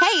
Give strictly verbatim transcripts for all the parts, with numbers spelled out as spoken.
Hey,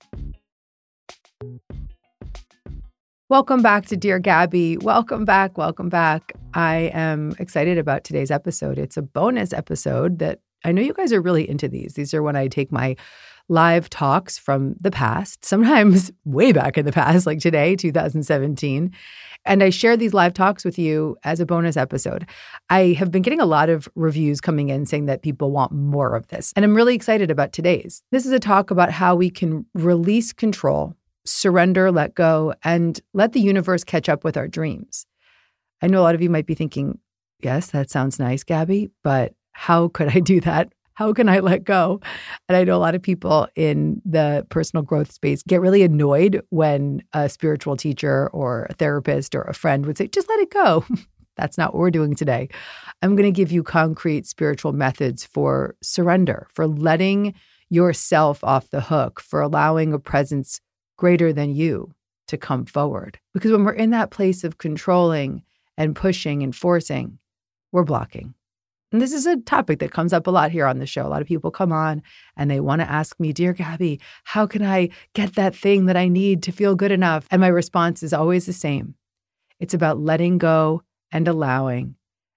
Welcome back to Dear Gabby. Welcome back. Welcome back. I am excited about today's episode. It's a bonus episode that I know you guys are really into these. These are when I take my live talks from the past, sometimes way back in the past, like today, two thousand seventeen. And I share these live talks with you as a bonus episode. I have been getting a lot of reviews coming in saying that people want more of this. And I'm really excited about today's. This is a talk about how we can release control, surrender, let go, and let the universe catch up with our dreams. I know a lot of you might be thinking, yes, that sounds nice, Gabby, but how could I do that? How can I let go? And I know a lot of people in the personal growth space get really annoyed when a spiritual teacher or a therapist or a friend would say, just let it go. That's not what we're doing today. I'm going to give you concrete spiritual methods for surrender, for letting yourself off the hook, for allowing a presence greater than you to come forward. Because when we're in that place of controlling and pushing and forcing, we're blocking. And this is a topic that comes up a lot here on the show. A lot of people come on and they want to ask me, Dear Gabby, how can I get that thing that I need to feel good enough? And my response is always the same. It's about letting go and allowing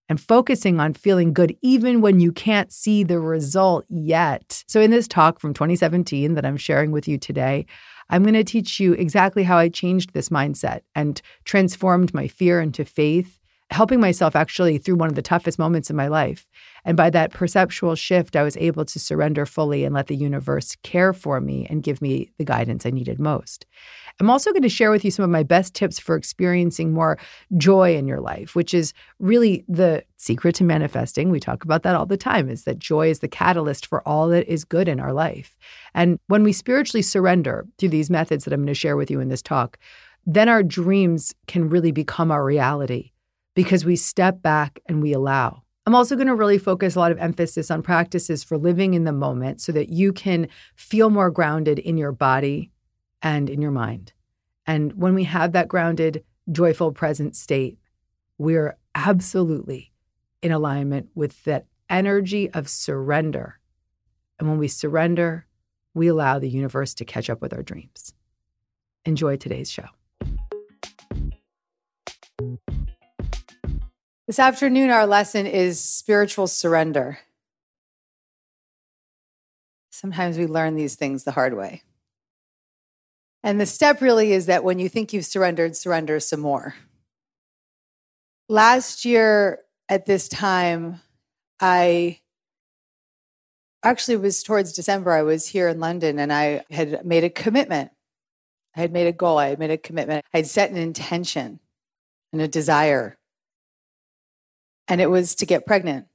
and focusing on feeling good even when you can't see the result yet. So in this talk from twenty seventeen that I'm sharing with you today, I'm going to teach you exactly how I changed this mindset and transformed my fear into faith, helping myself actually through one of the toughest moments in my life. And by that perceptual shift, I was able to surrender fully and let the universe care for me and give me the guidance I needed most. I'm also going to share with you some of my best tips for experiencing more joy in your life, which is really the secret to manifesting. We talk about that all the time, is that joy is the catalyst for all that is good in our life. And when we spiritually surrender through these methods that I'm going to share with you in this talk, then our dreams can really become our reality, because we step back and we allow. I'm also going to really focus a lot of emphasis on practices for living in the moment so that you can feel more grounded in your body and in your mind. And when we have that grounded, joyful, present state, we're absolutely in alignment with that energy of surrender. And when we surrender, we allow the universe to catch up with our dreams. Enjoy today's show. This afternoon, our lesson is spiritual surrender. Sometimes we learn these things the hard way. And the step really is that when you think you've surrendered, surrender some more. Last year at this time, I actually was towards December. I was here in London and I had made a commitment I had made a goal. I had made a commitment. I had set an intention and a desire. And it was to get pregnant.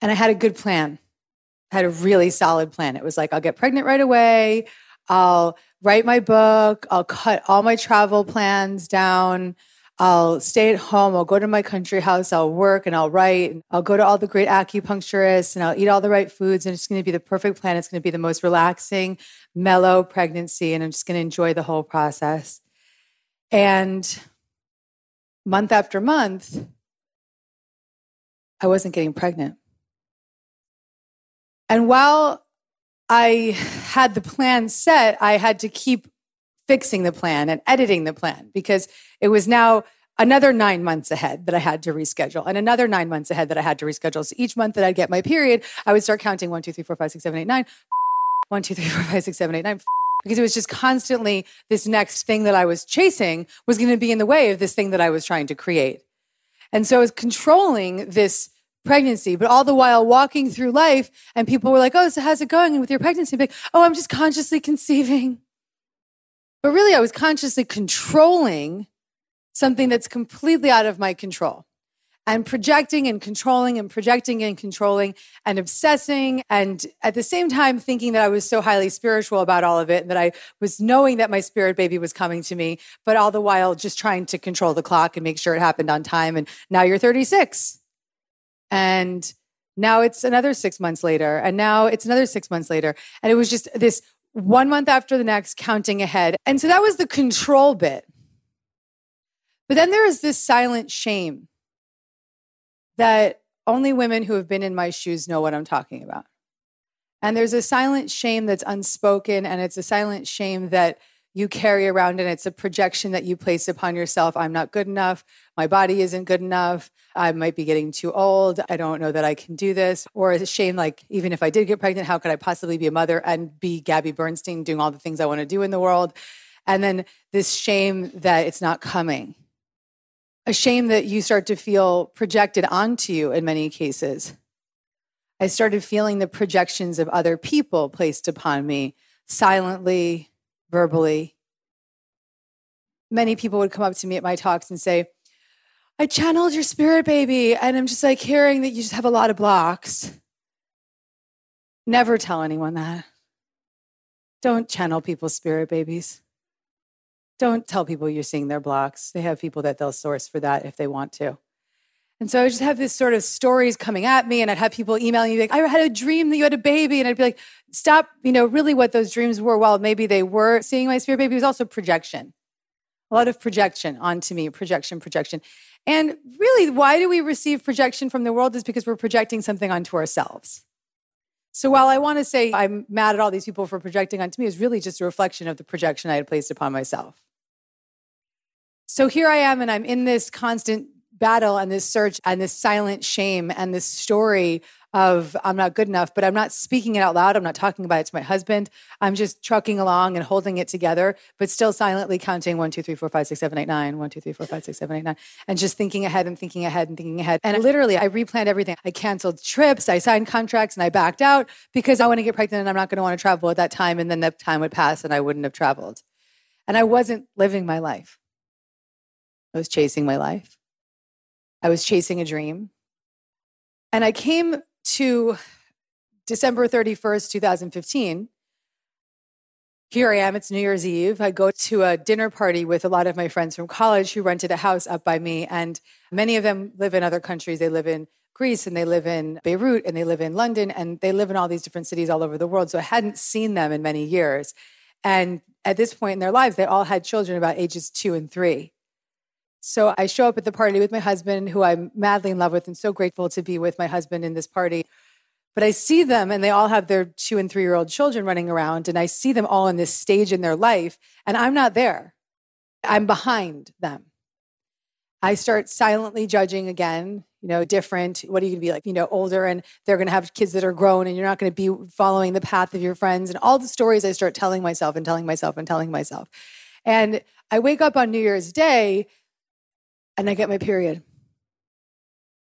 And I had a good plan. I had a really solid plan. It was like, I'll get pregnant right away. I'll write my book. I'll cut all my travel plans down. I'll stay at home. I'll go to my country house. I'll work and I'll write. I'll go to all the great acupuncturists and I'll eat all the right foods. And it's going to be the perfect plan. It's going to be the most relaxing, mellow pregnancy. And I'm just going to enjoy the whole process. And month after month, I wasn't getting pregnant. And while I had the plan set, I had to keep fixing the plan and editing the plan because it was now another nine months ahead that I had to reschedule and another nine months ahead that I had to reschedule. So each month that I'd get my period, I would start counting one, two, three, four, five, six, seven, eight, nine, one, two, three, four, five, six, seven, eight, nine, because it was just constantly this next thing that I was chasing was going to be in the way of this thing that I was trying to create. And so I was controlling this pregnancy, but all the while walking through life and people were like, oh, so how's it going? And with your pregnancy, I'd be like, oh, I'm just consciously conceiving. But really I was consciously controlling something that's completely out of my control and projecting and controlling and projecting and controlling and obsessing. And at the same time, thinking that I was so highly spiritual about all of it and that I was knowing that my spirit baby was coming to me, but all the while just trying to control the clock and make sure it happened on time. And now you're thirty-six. And now it's another six months later. And now it's another six months later. And it was just this one month after the next, counting ahead. And so that was the control bit. But then there is this silent shame that only women who have been in my shoes know what I'm talking about. And there's a silent shame that's unspoken. And it's a silent shame that you carry around, and it's a projection that you place upon yourself. I'm not good enough. My body isn't good enough. I might be getting too old. I don't know that I can do this. Or a shame like, even if I did get pregnant, how could I possibly be a mother and be Gabby Bernstein doing all the things I want to do in the world? And then this shame that it's not coming. A shame that you start to feel projected onto you in many cases. I started feeling the projections of other people placed upon me silently, verbally. Many people would come up to me at my talks and say, I channeled your spirit baby. And I'm just like hearing that you just have a lot of blocks. Never tell anyone that. Don't channel people's spirit babies. Don't tell people you're seeing their blocks. They have people that they'll source for that if they want to. And so I just have this sort of stories coming at me, and I'd have people emailing me like, I had a dream that you had a baby. And I'd be like, stop, you know, really what those dreams were. While maybe they were seeing my spirit baby, it was also projection. A lot of projection onto me, projection, projection. And really, why do we receive projection from the world is because we're projecting something onto ourselves. So while I want to say I'm mad at all these people for projecting onto me, it's really just a reflection of the projection I had placed upon myself. So here I am, and I'm in this constant battle and this search and this silent shame and this story of I'm not good enough, but I'm not speaking it out loud. I'm not talking about it to my husband. I'm just trucking along and holding it together, but still silently counting one, two, three, four, five, six, seven, eight, nine, one, two, three, four, five, six, seven, eight, nine, and just thinking ahead and thinking ahead and thinking ahead. And literally I replanned everything. I canceled trips. I signed contracts and I backed out because I want to get pregnant and I'm not going to want to travel at that time. And then that time would pass and I wouldn't have traveled. And I wasn't living my life. I was chasing my life. I was chasing a dream. And I came to December thirty-first, twenty fifteen. Here I am. It's New Year's Eve. I go to a dinner party with a lot of my friends from college who rented a house up by me. And many of them live in other countries. They live in Greece and they live in Beirut and they live in London and they live in all these different cities all over the world. So I hadn't seen them in many years. And at this point in their lives, they all had children about ages two and three. So I show up at the party with my husband, who I'm madly in love with and so grateful to be with my husband in this party. But I see them and they all have their two and three-year-old children running around, and I see them all in this stage in their life and I'm not there. I'm behind them. I start silently judging again, you know, different. What are you going to be like, you know, older, and they're going to have kids that are grown and you're not going to be following the path of your friends, and all the stories I start telling myself and telling myself and telling myself. And I wake up on New Year's Day and I get my period.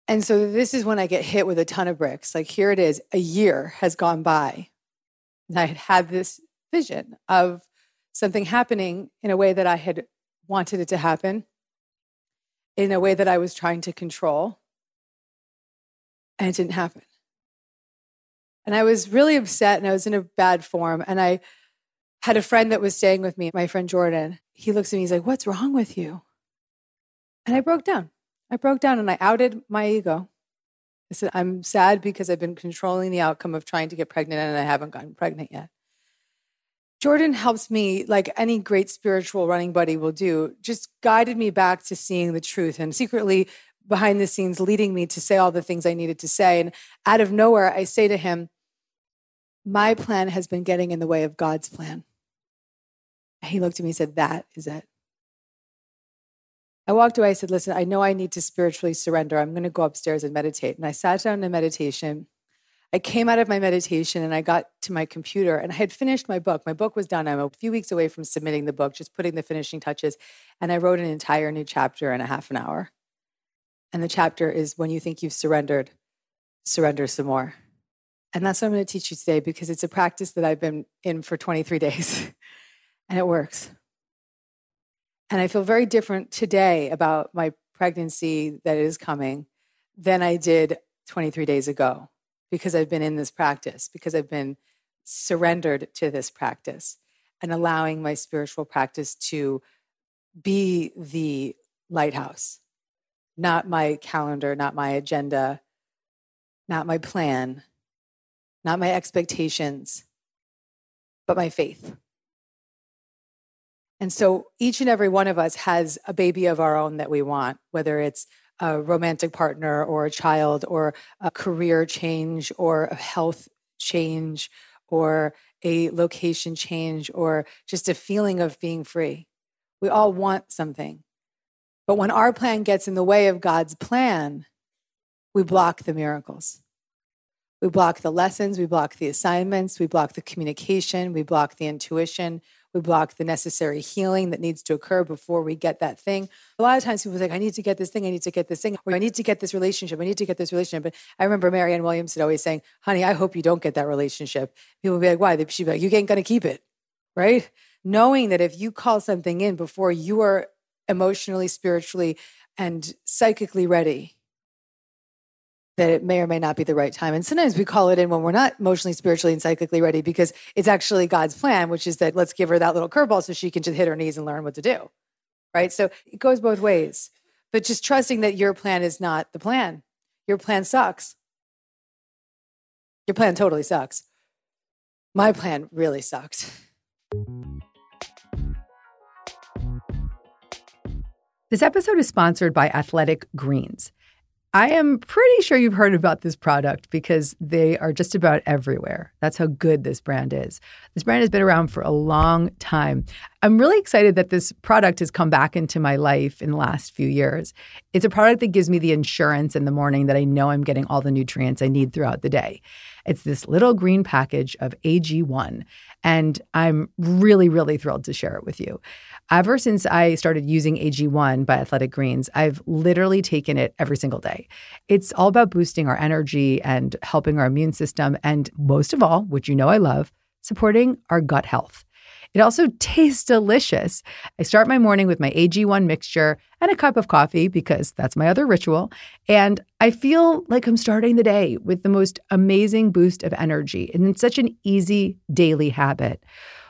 And so this is when I get hit with a ton of bricks. Like, here it is, a year has gone by. And I had had this vision of something happening in a way that I had wanted it to happen, in a way that I was trying to control, and it didn't happen. And I was really upset and I was in a bad form. And I had a friend that was staying with me, my friend Jordan. He looks at me, he's like, "What's wrong with you?" And I broke down. I broke down and I outed my ego. I said, "I'm sad because I've been controlling the outcome of trying to get pregnant and I haven't gotten pregnant yet." Jordan helps me, like any great spiritual running buddy will do, just guided me back to seeing the truth and secretly behind the scenes leading me to say all the things I needed to say. And out of nowhere, I say to him, "My plan has been getting in the way of God's plan." And he looked at me and said, "That is it." I walked away. I said, "Listen, I know I need to spiritually surrender. I'm going to go upstairs and meditate." And I sat down in meditation. I came out of my meditation and I got to my computer and I had finished my book. My book was done. I'm a few weeks away from submitting the book, just putting the finishing touches. And I wrote an entire new chapter in a half an hour. And the chapter is, when you think you've surrendered, surrender some more. And that's what I'm going to teach you today, because it's a practice that I've been in for twenty-three days and it works. And I feel very different today about my pregnancy that is coming than I did twenty-three days ago, because I've been in this practice, because I've been surrendered to this practice and allowing my spiritual practice to be the lighthouse, not my calendar, not my agenda, not my plan, not my expectations, but my faith. And so each and every one of us has a baby of our own that we want, whether it's a romantic partner or a child or a career change or a health change or a location change or just a feeling of being free. We all want something. But when our plan gets in the way of God's plan, we block the miracles. We block the lessons, we block the assignments, we block the communication, we block the intuition. We block the necessary healing that needs to occur before we get that thing. A lot of times people are like, I need to get this thing, I need to get this thing, or I need to get this relationship, I need to get this relationship. But I remember Marianne Williamson always saying, "Honey, I hope you don't get that relationship." People would be like, "Why?" She'd be like, "You ain't going to keep it," right? Knowing that if you call something in before you are emotionally, spiritually, and psychically ready, that it may or may not be the right time. And sometimes we call it in when we're not emotionally, spiritually, and psychically ready, because it's actually God's plan, which is that let's give her that little curveball so she can just hit her knees and learn what to do, right? So it goes both ways. But just trusting that your plan is not the plan. Your plan sucks. Your plan totally sucks. My plan really sucked. This episode is sponsored by Athletic Greens. I am pretty sure you've heard about this product because they are just about everywhere. That's how good this brand is. This brand has been around for a long time. I'm really excited that this product has come back into my life in the last few years. It's a product that gives me the insurance in the morning that I know I'm getting all the nutrients I need throughout the day. It's this little green package of A G one, and I'm really, really thrilled to share it with you. Ever since I started using A G one by Athletic Greens, I've literally taken it every single day. It's all about boosting our energy and helping our immune system, and most of all, which you know I love, supporting our gut health. It also tastes delicious. I start my morning with my A G one mixture and a cup of coffee, because that's my other ritual. And I feel like I'm starting the day with the most amazing boost of energy. And it's such an easy daily habit.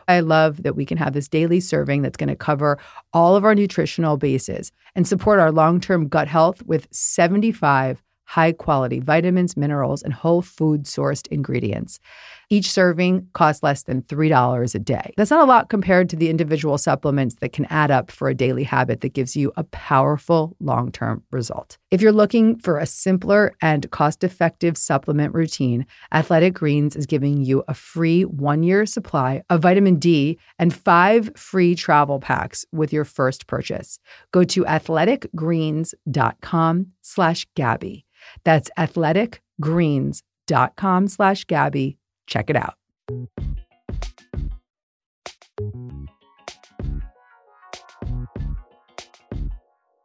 I love that we can have this daily serving that's going to cover all of our nutritional bases and support our long-term gut health with seventy-five high-quality vitamins, minerals, and whole food-sourced ingredients. Each serving costs less than three dollars a day. That's not a lot compared to the individual supplements that can add up for a daily habit that gives you a powerful long-term result. If you're looking for a simpler and cost-effective supplement routine, Athletic Greens is giving you a free one-year supply of vitamin D and five free travel packs with your first purchase. Go to athleticgreens.com slash Gabby. That's athleticgreens.com slash Gabby. Check it out.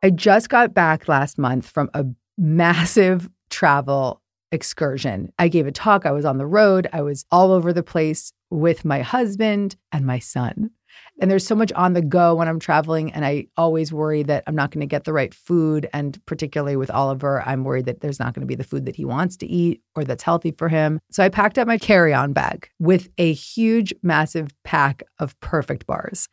I just got back last month from a massive travel excursion. I gave a talk. I was on the road. I was all over the place with my husband and my son. And there's so much on the go when I'm traveling, and I always worry that I'm not going to get the right food. And particularly with Oliver, I'm worried that there's not going to be the food that he wants to eat or that's healthy for him. So I packed up my carry-on bag with a huge, massive pack of Perfect Bars.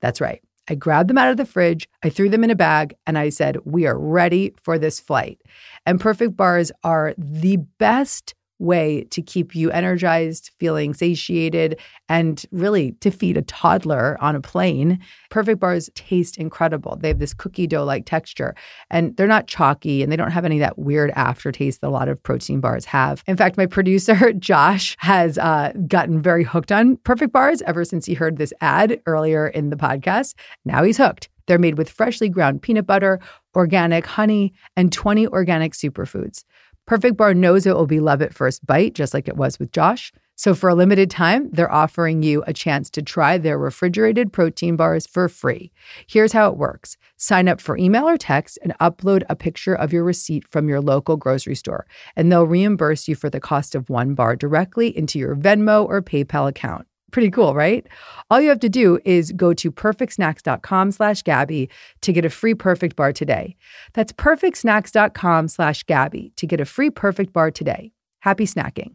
That's right. I grabbed them out of the fridge, I threw them in a bag, and I said, we are ready for this flight. And Perfect Bars are the best way to keep you energized, feeling satiated, and really to feed a toddler on a plane. Perfect Bars taste incredible. They have this cookie dough-like texture, and they're not chalky, and they don't have any of that weird aftertaste that a lot of protein bars have. In fact, my producer, Josh, has uh, gotten very hooked on Perfect Bars ever since he heard this ad earlier in the podcast. Now he's hooked. They're made with freshly ground peanut butter, organic honey, and twenty organic superfoods. Perfect Bar knows it will be love at first bite, just like it was with Josh. So for a limited time, they're offering you a chance to try their refrigerated protein bars for free. Here's how it works. Sign up for email or text and upload a picture of your receipt from your local grocery store, and they'll reimburse you for the cost of one bar directly into your Venmo or PayPal account. Pretty cool, right? All you have to do is go to perfectsnacks.com slash Gabby to get a free Perfect Bar today. That's perfectsnacks.com slash Gabby to get a free Perfect Bar today. Happy snacking.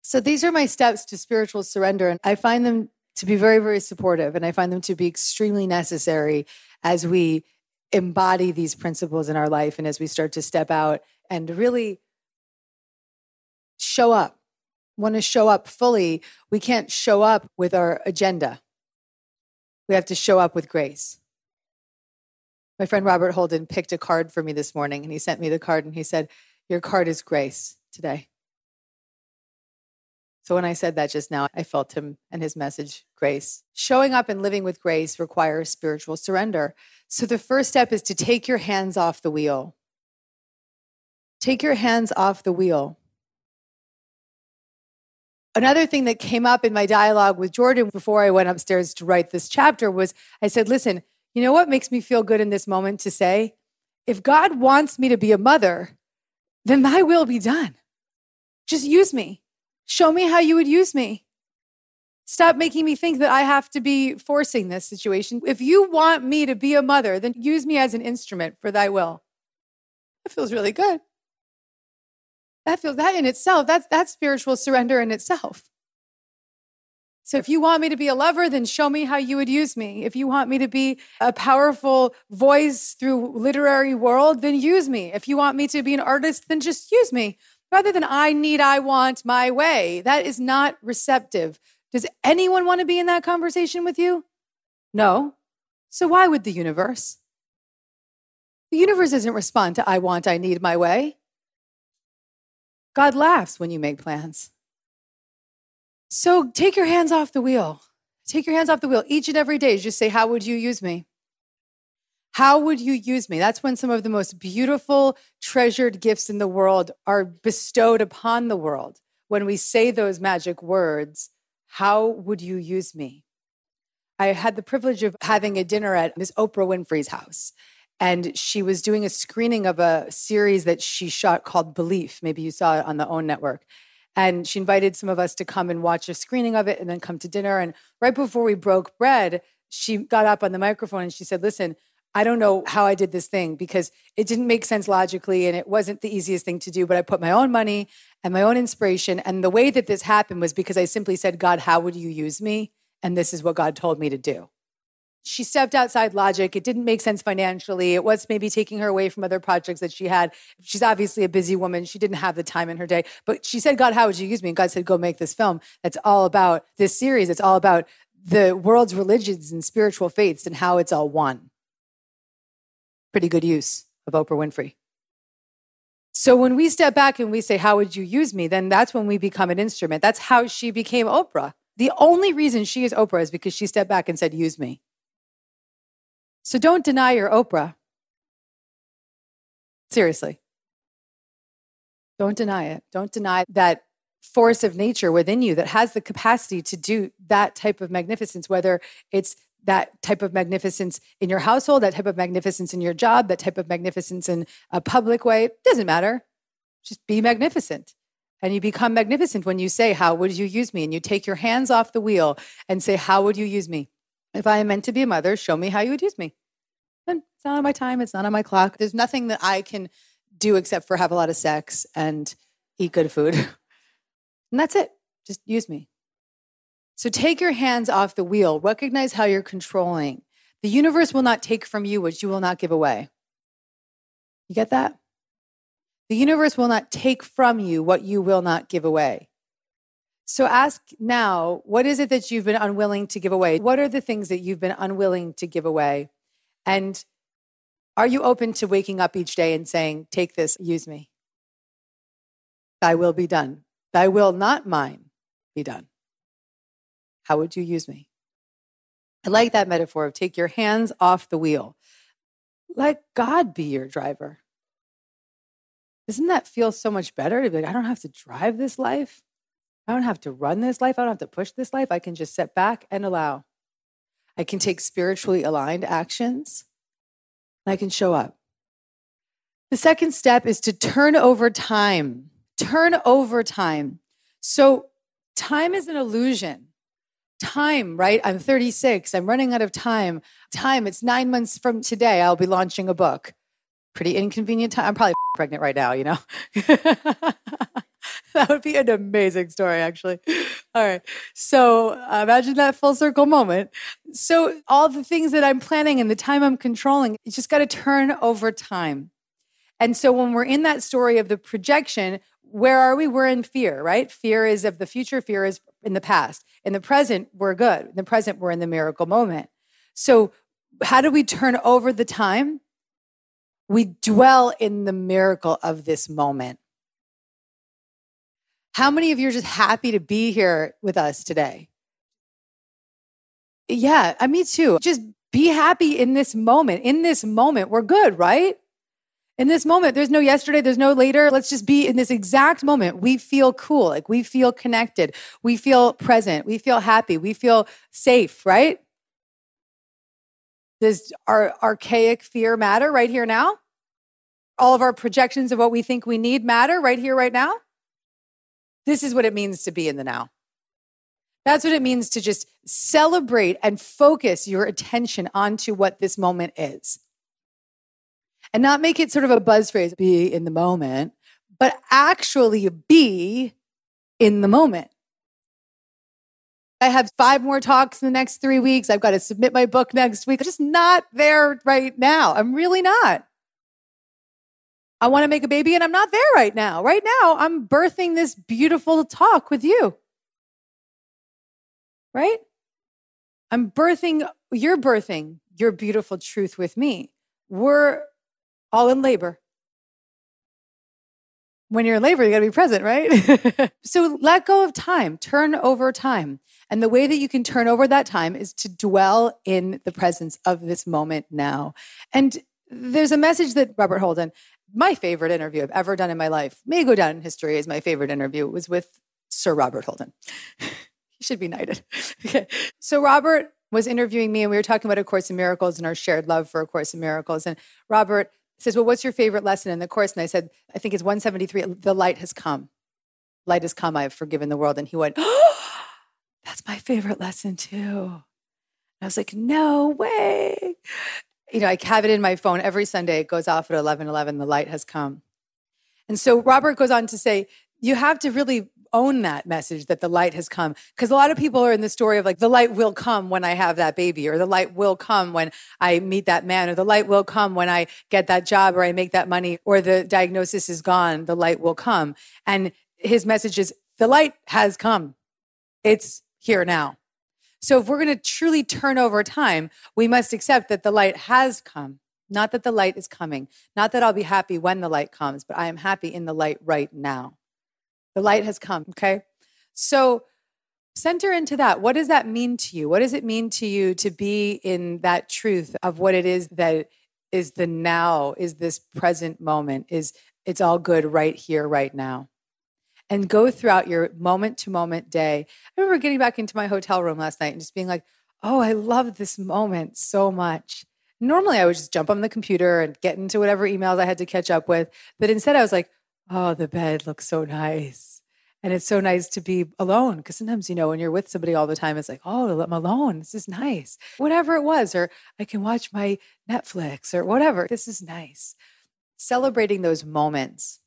So these are my steps to spiritual surrender, and I find them to be very, very supportive, and I find them to be extremely necessary as we embody these principles in our life and as we start to step out and really show up, want to show up fully. We can't show up with our agenda. We have to show up with grace. My friend Robert Holden picked a card for me this morning, and he sent me the card, and he said, your card is grace today. So when I said that just now, I felt him and his message, grace. Showing up and living with grace requires spiritual surrender. So the first step is to take your hands off the wheel. Take your hands off the wheel. Another thing that came up in my dialogue with Jordan before I went upstairs to write this chapter was I said, listen, you know what makes me feel good in this moment to say? If God wants me to be a mother, then thy will be done. Just use me. Show me how you would use me. Stop making me think that I have to be forcing this situation. If you want me to be a mother, then use me as an instrument for thy will. That feels really good. That feels, that in itself, that's, that's spiritual surrender in itself. So if you want me to be a lover, then show me how you would use me. If you want me to be a powerful voice through literary world, then use me. If you want me to be an artist, then just use me. Rather than I need, I want, my way. That is not receptive. Does anyone want to be in that conversation with you? No. So why would the universe? The universe doesn't respond to I want, I need, my way. God laughs when you make plans. So take your hands off the wheel. Take your hands off the wheel. Each and every day, just say, how would you use me? How would you use me? That's when some of the most beautiful, treasured gifts in the world are bestowed upon the world. When we say those magic words, how would you use me? I had the privilege of having a dinner at Miss Oprah Winfrey's house. And she was doing a screening of a series that she shot called Belief. Maybe you saw it on the OWN Network. And she invited some of us to come and watch a screening of it and then come to dinner. And right before we broke bread, she got up on the microphone and she said, listen, I don't know how I did this thing because it didn't make sense logically and it wasn't the easiest thing to do, but I put my own money and my own inspiration. And the way that this happened was because I simply said, God, how would you use me? And this is what God told me to do. She stepped outside logic. It didn't make sense financially. It was maybe taking her away from other projects that she had. She's obviously a busy woman. She didn't have the time in her day. But she said, God, how would you use me? And God said, go make this film. That's all about this series. It's all about the world's religions and spiritual faiths and how it's all one. Pretty good use of Oprah Winfrey. So when we step back and we say, how would you use me? Then that's when we become an instrument. That's how she became Oprah. The only reason she is Oprah is because she stepped back and said, use me. So don't deny your Oprah. Seriously. Don't deny it. Don't deny that force of nature within you that has the capacity to do that type of magnificence, whether it's that type of magnificence in your household, that type of magnificence in your job, that type of magnificence in a public way. Doesn't matter. Just be magnificent. And you become magnificent when you say, how would you use me? And you take your hands off the wheel and say, how would you use me? If I am meant to be a mother, show me how you would use me. And it's not on my time. It's not on my clock. There's nothing that I can do except for have a lot of sex and eat good food. And that's it. Just use me. So take your hands off the wheel. Recognize how you're controlling. The universe will not take from you what you will not give away. You get that? The universe will not take from you what you will not give away. So ask now, what is it that you've been unwilling to give away? What are the things that you've been unwilling to give away? And are you open to waking up each day and saying, take this, use me. Thy will be done. Thy will, not mine, be done. How would you use me? I like that metaphor of take your hands off the wheel. Let God be your driver. Doesn't that feel so much better to be like, I don't have to drive this life. I don't have to run this life. I don't have to push this life. I can just sit back and allow. I can take spiritually aligned actions and I can show up. The second step is to turn over time. Turn over time. So time is an illusion. Time, right? I'm thirty-six. I'm running out of time. Time, it's nine months from today. I'll be launching a book. Pretty inconvenient time. I'm probably pregnant right now, you know? That would be an amazing story, actually. All right. So uh, imagine that full circle moment. So all the things that I'm planning and the time I'm controlling, you just got to turn over time. And so when we're in that story of the projection, where are we? We're in fear, right? Fear is of the future. Fear is in the past. In the present, we're good. In the present, we're in the miracle moment. So how do we turn over the time? We dwell in the miracle of this moment. How many of you are just happy to be here with us today? Yeah, I me too. Just be happy in this moment. In this moment, we're good, right? In this moment, there's no yesterday, there's no later. Let's just be in this exact moment. We feel cool, like we feel connected, we feel present, we feel happy, we feel safe, right? Does our archaic fear matter right here now? All of our projections of what we think we need matter right here, right now? This is what it means to be in the now. That's what it means to just celebrate and focus your attention onto what this moment is. And not make it sort of a buzz phrase, be in the moment, but actually be in the moment. I have five more talks in the next three weeks. I've got to submit my book next week. I'm just not there right now. I'm really not. I want to make a baby and I'm not there right now. Right now, I'm birthing this beautiful talk with you. Right? I'm birthing, you're birthing your beautiful truth with me. We're all in labor. When you're in labor, you got to be present, right? So let go of time. Turn over time. And the way that you can turn over that time is to dwell in the presence of this moment now. And there's a message that Robert Holden, my favorite interview I've ever done in my life, may go down in history as my favorite interview, was with Sir Robert Holden. He should be knighted. Okay. So Robert was interviewing me and we were talking about A Course in Miracles and our shared love for A Course in Miracles. And Robert says, well, what's your favorite lesson in the course? And I said, I think it's one seventy-three, the light has come. Light has come, I have forgiven the world. And he went, oh, that's my favorite lesson too. And I was like, no way. You know, I have it in my phone every Sunday. It goes off at eleven eleven, the light has come. And so Robert goes on to say, you have to really own that message that the light has come. Because a lot of people are in the story of like, the light will come when I have that baby, or the light will come when I meet that man, or the light will come when I get that job, or I make that money, or the diagnosis is gone, the light will come. And his message is, the light has come. It's here now. So if we're going to truly turn over time, we must accept that the light has come. Not that the light is coming. Not that I'll be happy when the light comes, but I am happy in the light right now. The light has come, okay? So center into that. What does that mean to you? What does it mean to you to be in that truth of what it is that is the now, is this present moment, is it's all good right here, right now? And go throughout your moment-to-moment day. I remember getting back into my hotel room last night and just being like, oh, I love this moment so much. Normally, I would just jump on the computer and get into whatever emails I had to catch up with. But instead, I was like, oh, the bed looks so nice. And it's so nice to be alone, because sometimes, you know, when you're with somebody all the time, it's like, oh, I'm alone. This is nice. Whatever it was, or I can watch my Netflix or whatever. This is nice. Celebrating those moments,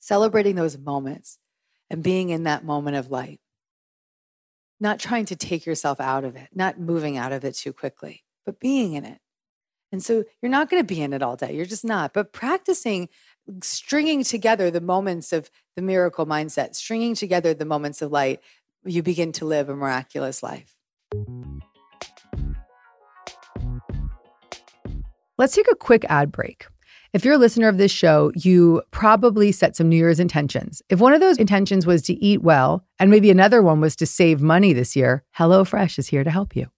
celebrating those moments and being in that moment of light. Not trying to take yourself out of it, not moving out of it too quickly, but being in it. And so you're not going to be in it all day. You're just not. But practicing stringing together the moments of the miracle mindset, stringing together the moments of light, you begin to live a miraculous life. Let's take a quick ad break. If you're a listener of this show, you probably set some New Year's intentions. If one of those intentions was to eat well, and maybe another one was to save money this year, HelloFresh is here to help you.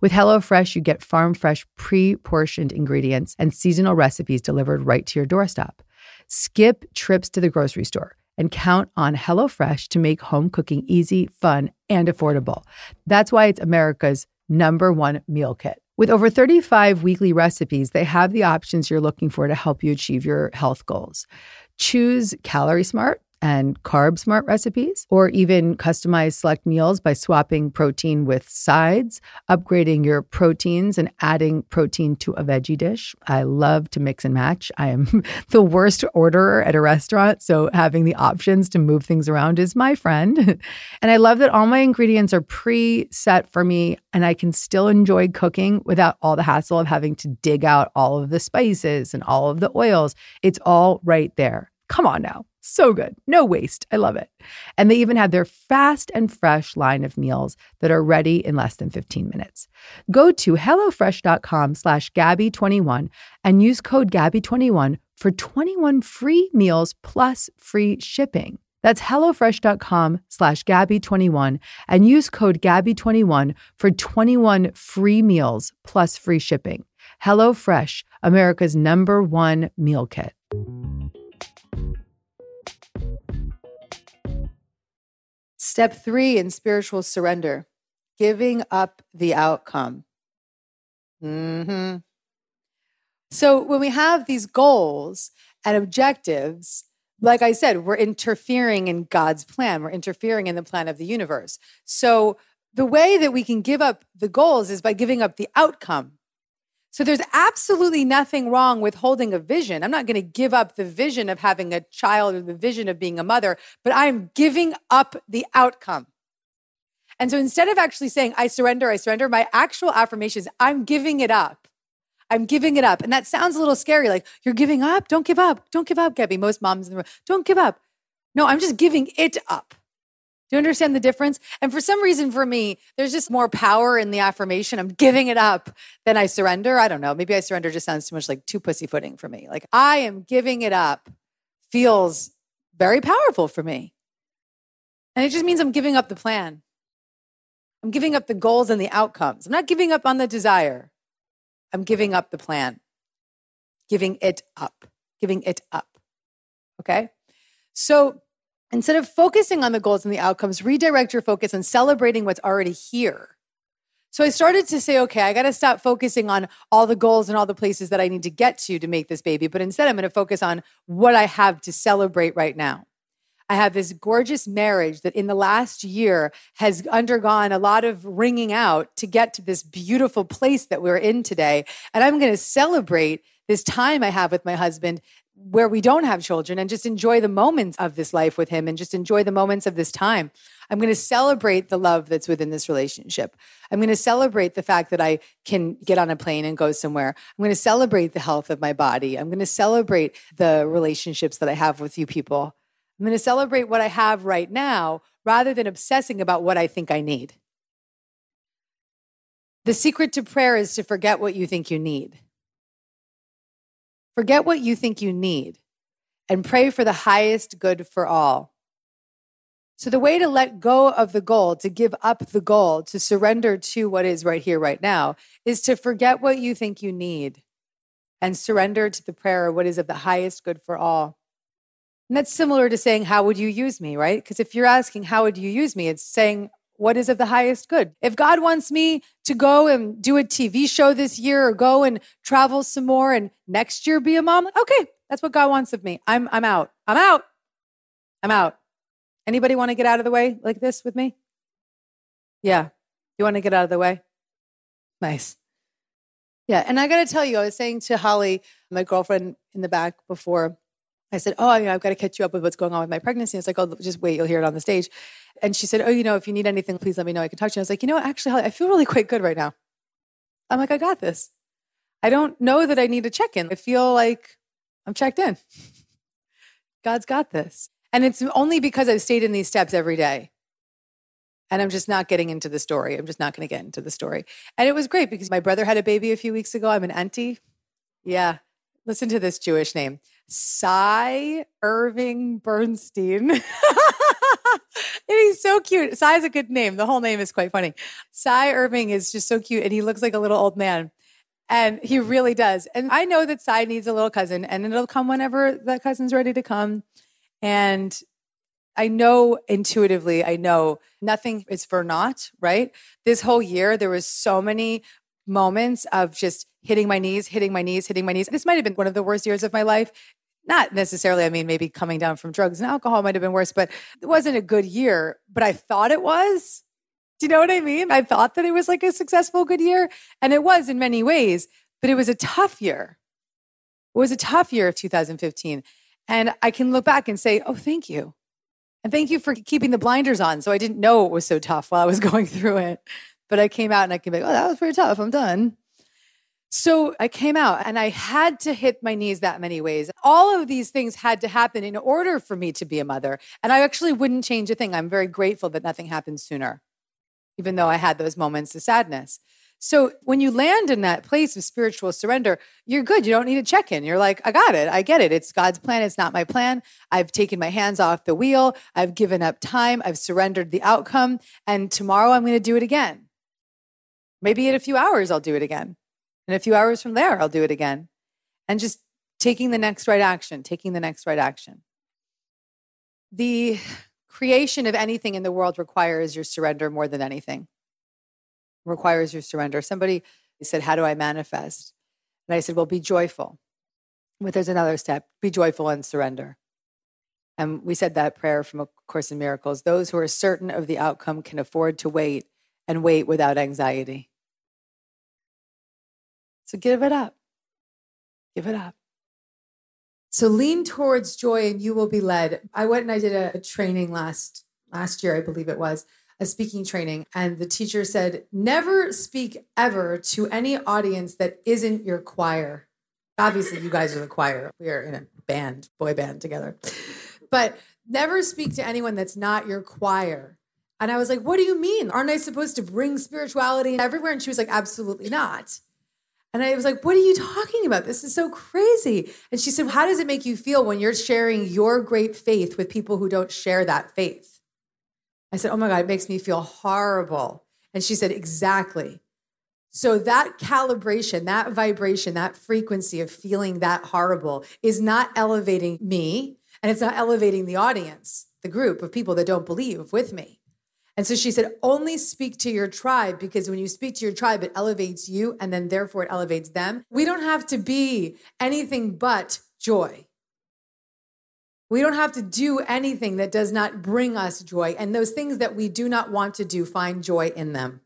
With HelloFresh, you get farm-fresh, pre-portioned ingredients and seasonal recipes delivered right to your doorstep. Skip trips to the grocery store and count on HelloFresh to make home cooking easy, fun, and affordable. That's why it's America's number one meal kit. With over thirty-five weekly recipes, they have the options you're looking for to help you achieve your health goals. Choose calorie smart and carb smart recipes, or even customize select meals by swapping protein with sides, upgrading your proteins, and adding protein to a veggie dish. I love to mix and match. I am the worst orderer at a restaurant, so having the options to move things around is my friend. And I love that all my ingredients are pre-set for me, and I can still enjoy cooking without all the hassle of having to dig out all of the spices and all of the oils. It's all right there. Come on now. So good. No waste. I love it. And they even have their fast and fresh line of meals that are ready in less than fifteen minutes. Go to HelloFresh dot com slash Gabby twenty-one and use code Gabby twenty-one for twenty-one free meals plus free shipping. That's HelloFresh dot com slash Gabby twenty-one and use code Gabby twenty-one for twenty-one free meals plus free shipping. HelloFresh, America's number one meal kit. Step three in spiritual surrender, giving up the outcome. Mm-hmm. So when we have these goals and objectives, like I said, we're interfering in God's plan. We're interfering in the plan of the universe. So the way that we can give up the goals is by giving up the outcome. So there's absolutely nothing wrong with holding a vision. I'm not going to give up the vision of having a child or the vision of being a mother, but I'm giving up the outcome. And so instead of actually saying, I surrender, I surrender, my actual affirmation is, I'm giving it up. I'm giving it up. And that sounds a little scary. Like, you're giving up? Don't give up. Don't give up, Gabby. Most moms in the room, don't give up. No, I'm just giving it up. Do you understand the difference? And for some reason, for me, there's just more power in the affirmation, I'm giving it up, than I surrender. I don't know. Maybe I surrender just sounds too much like too pussyfooting for me. Like, I am giving it up feels very powerful for me. And it just means I'm giving up the plan. I'm giving up the goals and the outcomes. I'm not giving up on the desire. I'm giving up the plan. Giving it up. Giving it up. Okay? So instead of focusing on the goals and the outcomes, redirect your focus on celebrating what's already here. So I started to say, okay, I got to stop focusing on all the goals and all the places that I need to get to to make this baby. But instead, I'm going to focus on what I have to celebrate right now. I have this gorgeous marriage that in the last year has undergone a lot of wringing out to get to this beautiful place that we're in today. And I'm going to celebrate this time I have with my husband where we don't have children, and just enjoy the moments of this life with him and just enjoy the moments of this time. I'm going to celebrate the love that's within this relationship. I'm going to celebrate the fact that I can get on a plane and go somewhere. I'm going to celebrate the health of my body. I'm going to celebrate the relationships that I have with you people. I'm going to celebrate what I have right now rather than obsessing about what I think I need. The secret to prayer is to forget what you think you need. Forget what you think you need and pray for the highest good for all. So the way to let go of the goal, to give up the goal, to surrender to what is right here, right now, is to forget what you think you need and surrender to the prayer, what is of the highest good for all. And that's similar to saying, how would you use me, right? Because if you're asking, how would you use me? It's saying, what is of the highest good? If God wants me to go and do a T V show this year or go and travel some more and next year be a mom, okay, that's what God wants of me. I'm I'm out. I'm out. I'm out. Anybody want to get out of the way like this with me? Yeah. You want to get out of the way? Nice. Yeah. And I got to tell you, I was saying to Holly, my girlfriend in the back before, I said, oh, you know, I've got to catch you up with what's going on with my pregnancy. And it's like, oh, just wait, you'll hear it on the stage. And she said, oh, you know, if you need anything, please let me know. I can talk to you. I was like, you know what? Actually, Holly, I feel really quite good right now. I'm like, I got this. I don't know that I need a check-in. I feel like I'm checked in. God's got this. And it's only because I've stayed in these steps every day. And I'm just not getting into the story. I'm just not going to get into the story. And it was great because my brother had a baby a few weeks ago. I'm an auntie. Yeah. Listen to this Jewish name. Cy Irving Bernstein. He's so cute. Cy's a good name. The whole name is quite funny. Cy Irving is just so cute. And he looks like a little old man. And he really does. And I know that Cy needs a little cousin. And it'll come whenever that cousin's ready to come. And I know intuitively, I know nothing is for naught, right? This whole year, there was so many moments of just hitting my knees, hitting my knees, hitting my knees. This might have been one of the worst years of my life. Not necessarily, I mean, maybe coming down from drugs and alcohol might have been worse, but it wasn't a good year, but I thought it was. Do you know what I mean? I thought that it was like a successful, good year, and it was in many ways, but it was a tough year. It was a tough year of two thousand fifteen. And I can look back and say, oh, thank you. And thank you for keeping the blinders on. So I didn't know it was so tough while I was going through it. But I came out and I can be like, oh, that was pretty tough. I'm done. So I came out and I had to hit my knees that many ways. All of these things had to happen in order for me to be a mother. And I actually wouldn't change a thing. I'm very grateful that nothing happened sooner, even though I had those moments of sadness. So when you land in that place of spiritual surrender, you're good. You don't need a check-in. You're like, I got it. I get it. It's God's plan. It's not my plan. I've taken my hands off the wheel. I've given up time. I've surrendered the outcome. And tomorrow I'm going to do it again. Maybe in a few hours, I'll do it again. In a few hours from there, I'll do it again. And just taking the next right action, taking the next right action. The creation of anything in the world requires your surrender more than anything. Requires your surrender. Somebody said, how do I manifest? And I said, well, be joyful. But there's another step, be joyful and surrender. And we said that prayer from A Course in Miracles. Those who are certain of the outcome can afford to wait and wait without anxiety. So give it up. Give it up. So lean towards joy and you will be led. I went and I did a, a training last last year, I believe it was. A speaking training. And the teacher said, never speak ever to any audience that isn't your choir. Obviously, you guys are the choir. We are in a band, boy band together. But never speak to anyone that's not your choir. And I was like, what do you mean? Aren't I supposed to bring spirituality everywhere? And she was like, absolutely not. And I was like, what are you talking about? This is so crazy. And she said, how does it make you feel when you're sharing your great faith with people who don't share that faith? I said, oh my God, it makes me feel horrible. And she said, exactly. So that calibration, that vibration, that frequency of feeling that horrible is not elevating me. And it's not elevating the audience, the group of people that don't believe with me. And so she said, only speak to your tribe, because when you speak to your tribe, it elevates you. And then therefore it elevates them. We don't have to be anything but joy. We don't have to do anything that does not bring us joy. And those things that we do not want to do, find joy in them.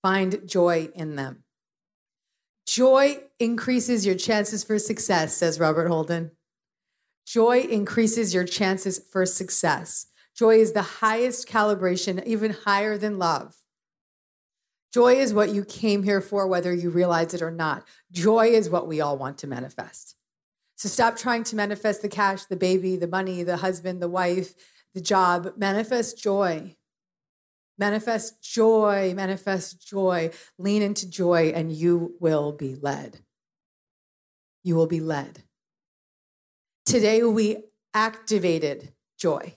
Find joy in them. Joy increases your chances for success, says Robert Holden. Joy increases your chances for success. Joy is the highest calibration, even higher than love. Joy is what you came here for, whether you realize it or not. Joy is what we all want to manifest. So stop trying to manifest the cash, the baby, the money, the husband, the wife, the job. Manifest joy. Manifest joy. Manifest joy. Lean into joy and you will be led. You will be led. Today we activated joy.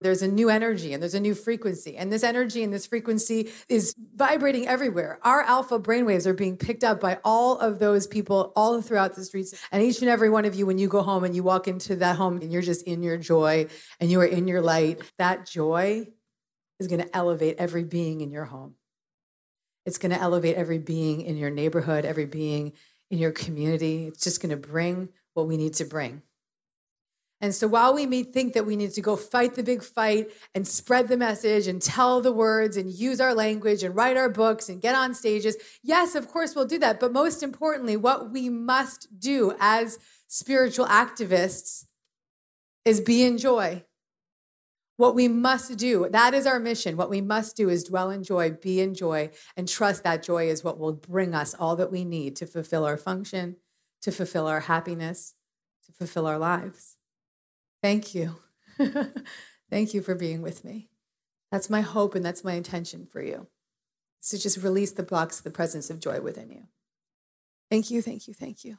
There's a new energy and there's a new frequency. And this energy and this frequency is vibrating everywhere. Our alpha brainwaves are being picked up by all of those people all throughout the streets. And each and every one of you, when you go home and you walk into that home and you're just in your joy and you are in your light, that joy is going to elevate every being in your home. It's going to elevate every being in your neighborhood, every being in your community. It's just going to bring what we need to bring. And so while we may think that we need to go fight the big fight and spread the message and tell the words and use our language and write our books and get on stages, yes, of course we'll do that. But most importantly, what we must do as spiritual activists is be in joy. What we must do, that is our mission. What we must do is dwell in joy, be in joy, and trust that joy is what will bring us all that we need to fulfill our function, to fulfill our happiness, to fulfill our lives. Thank you. Thank you for being with me. That's my hope and that's my intention for you, is to just release the blocks of the presence of joy within you. Thank you, thank you, thank you.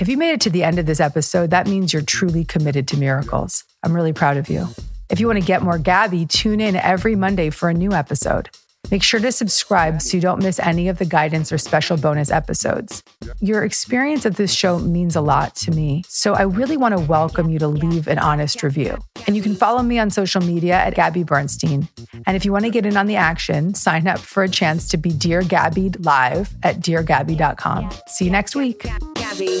If you made it to the end of this episode, that means you're truly committed to miracles. I'm really proud of you. If you want to get more Gabby, tune in every Monday for a new episode. Make sure to subscribe so you don't miss any of the guidance or special bonus episodes. Your experience of this show means a lot to me, so I really want to welcome you to leave an honest review. And you can follow me on social media at Gabby Bernstein. And if you want to get in on the action, sign up for a chance to be Dear Gabby live at Dear Gabby dot com. See you next week. Gabby.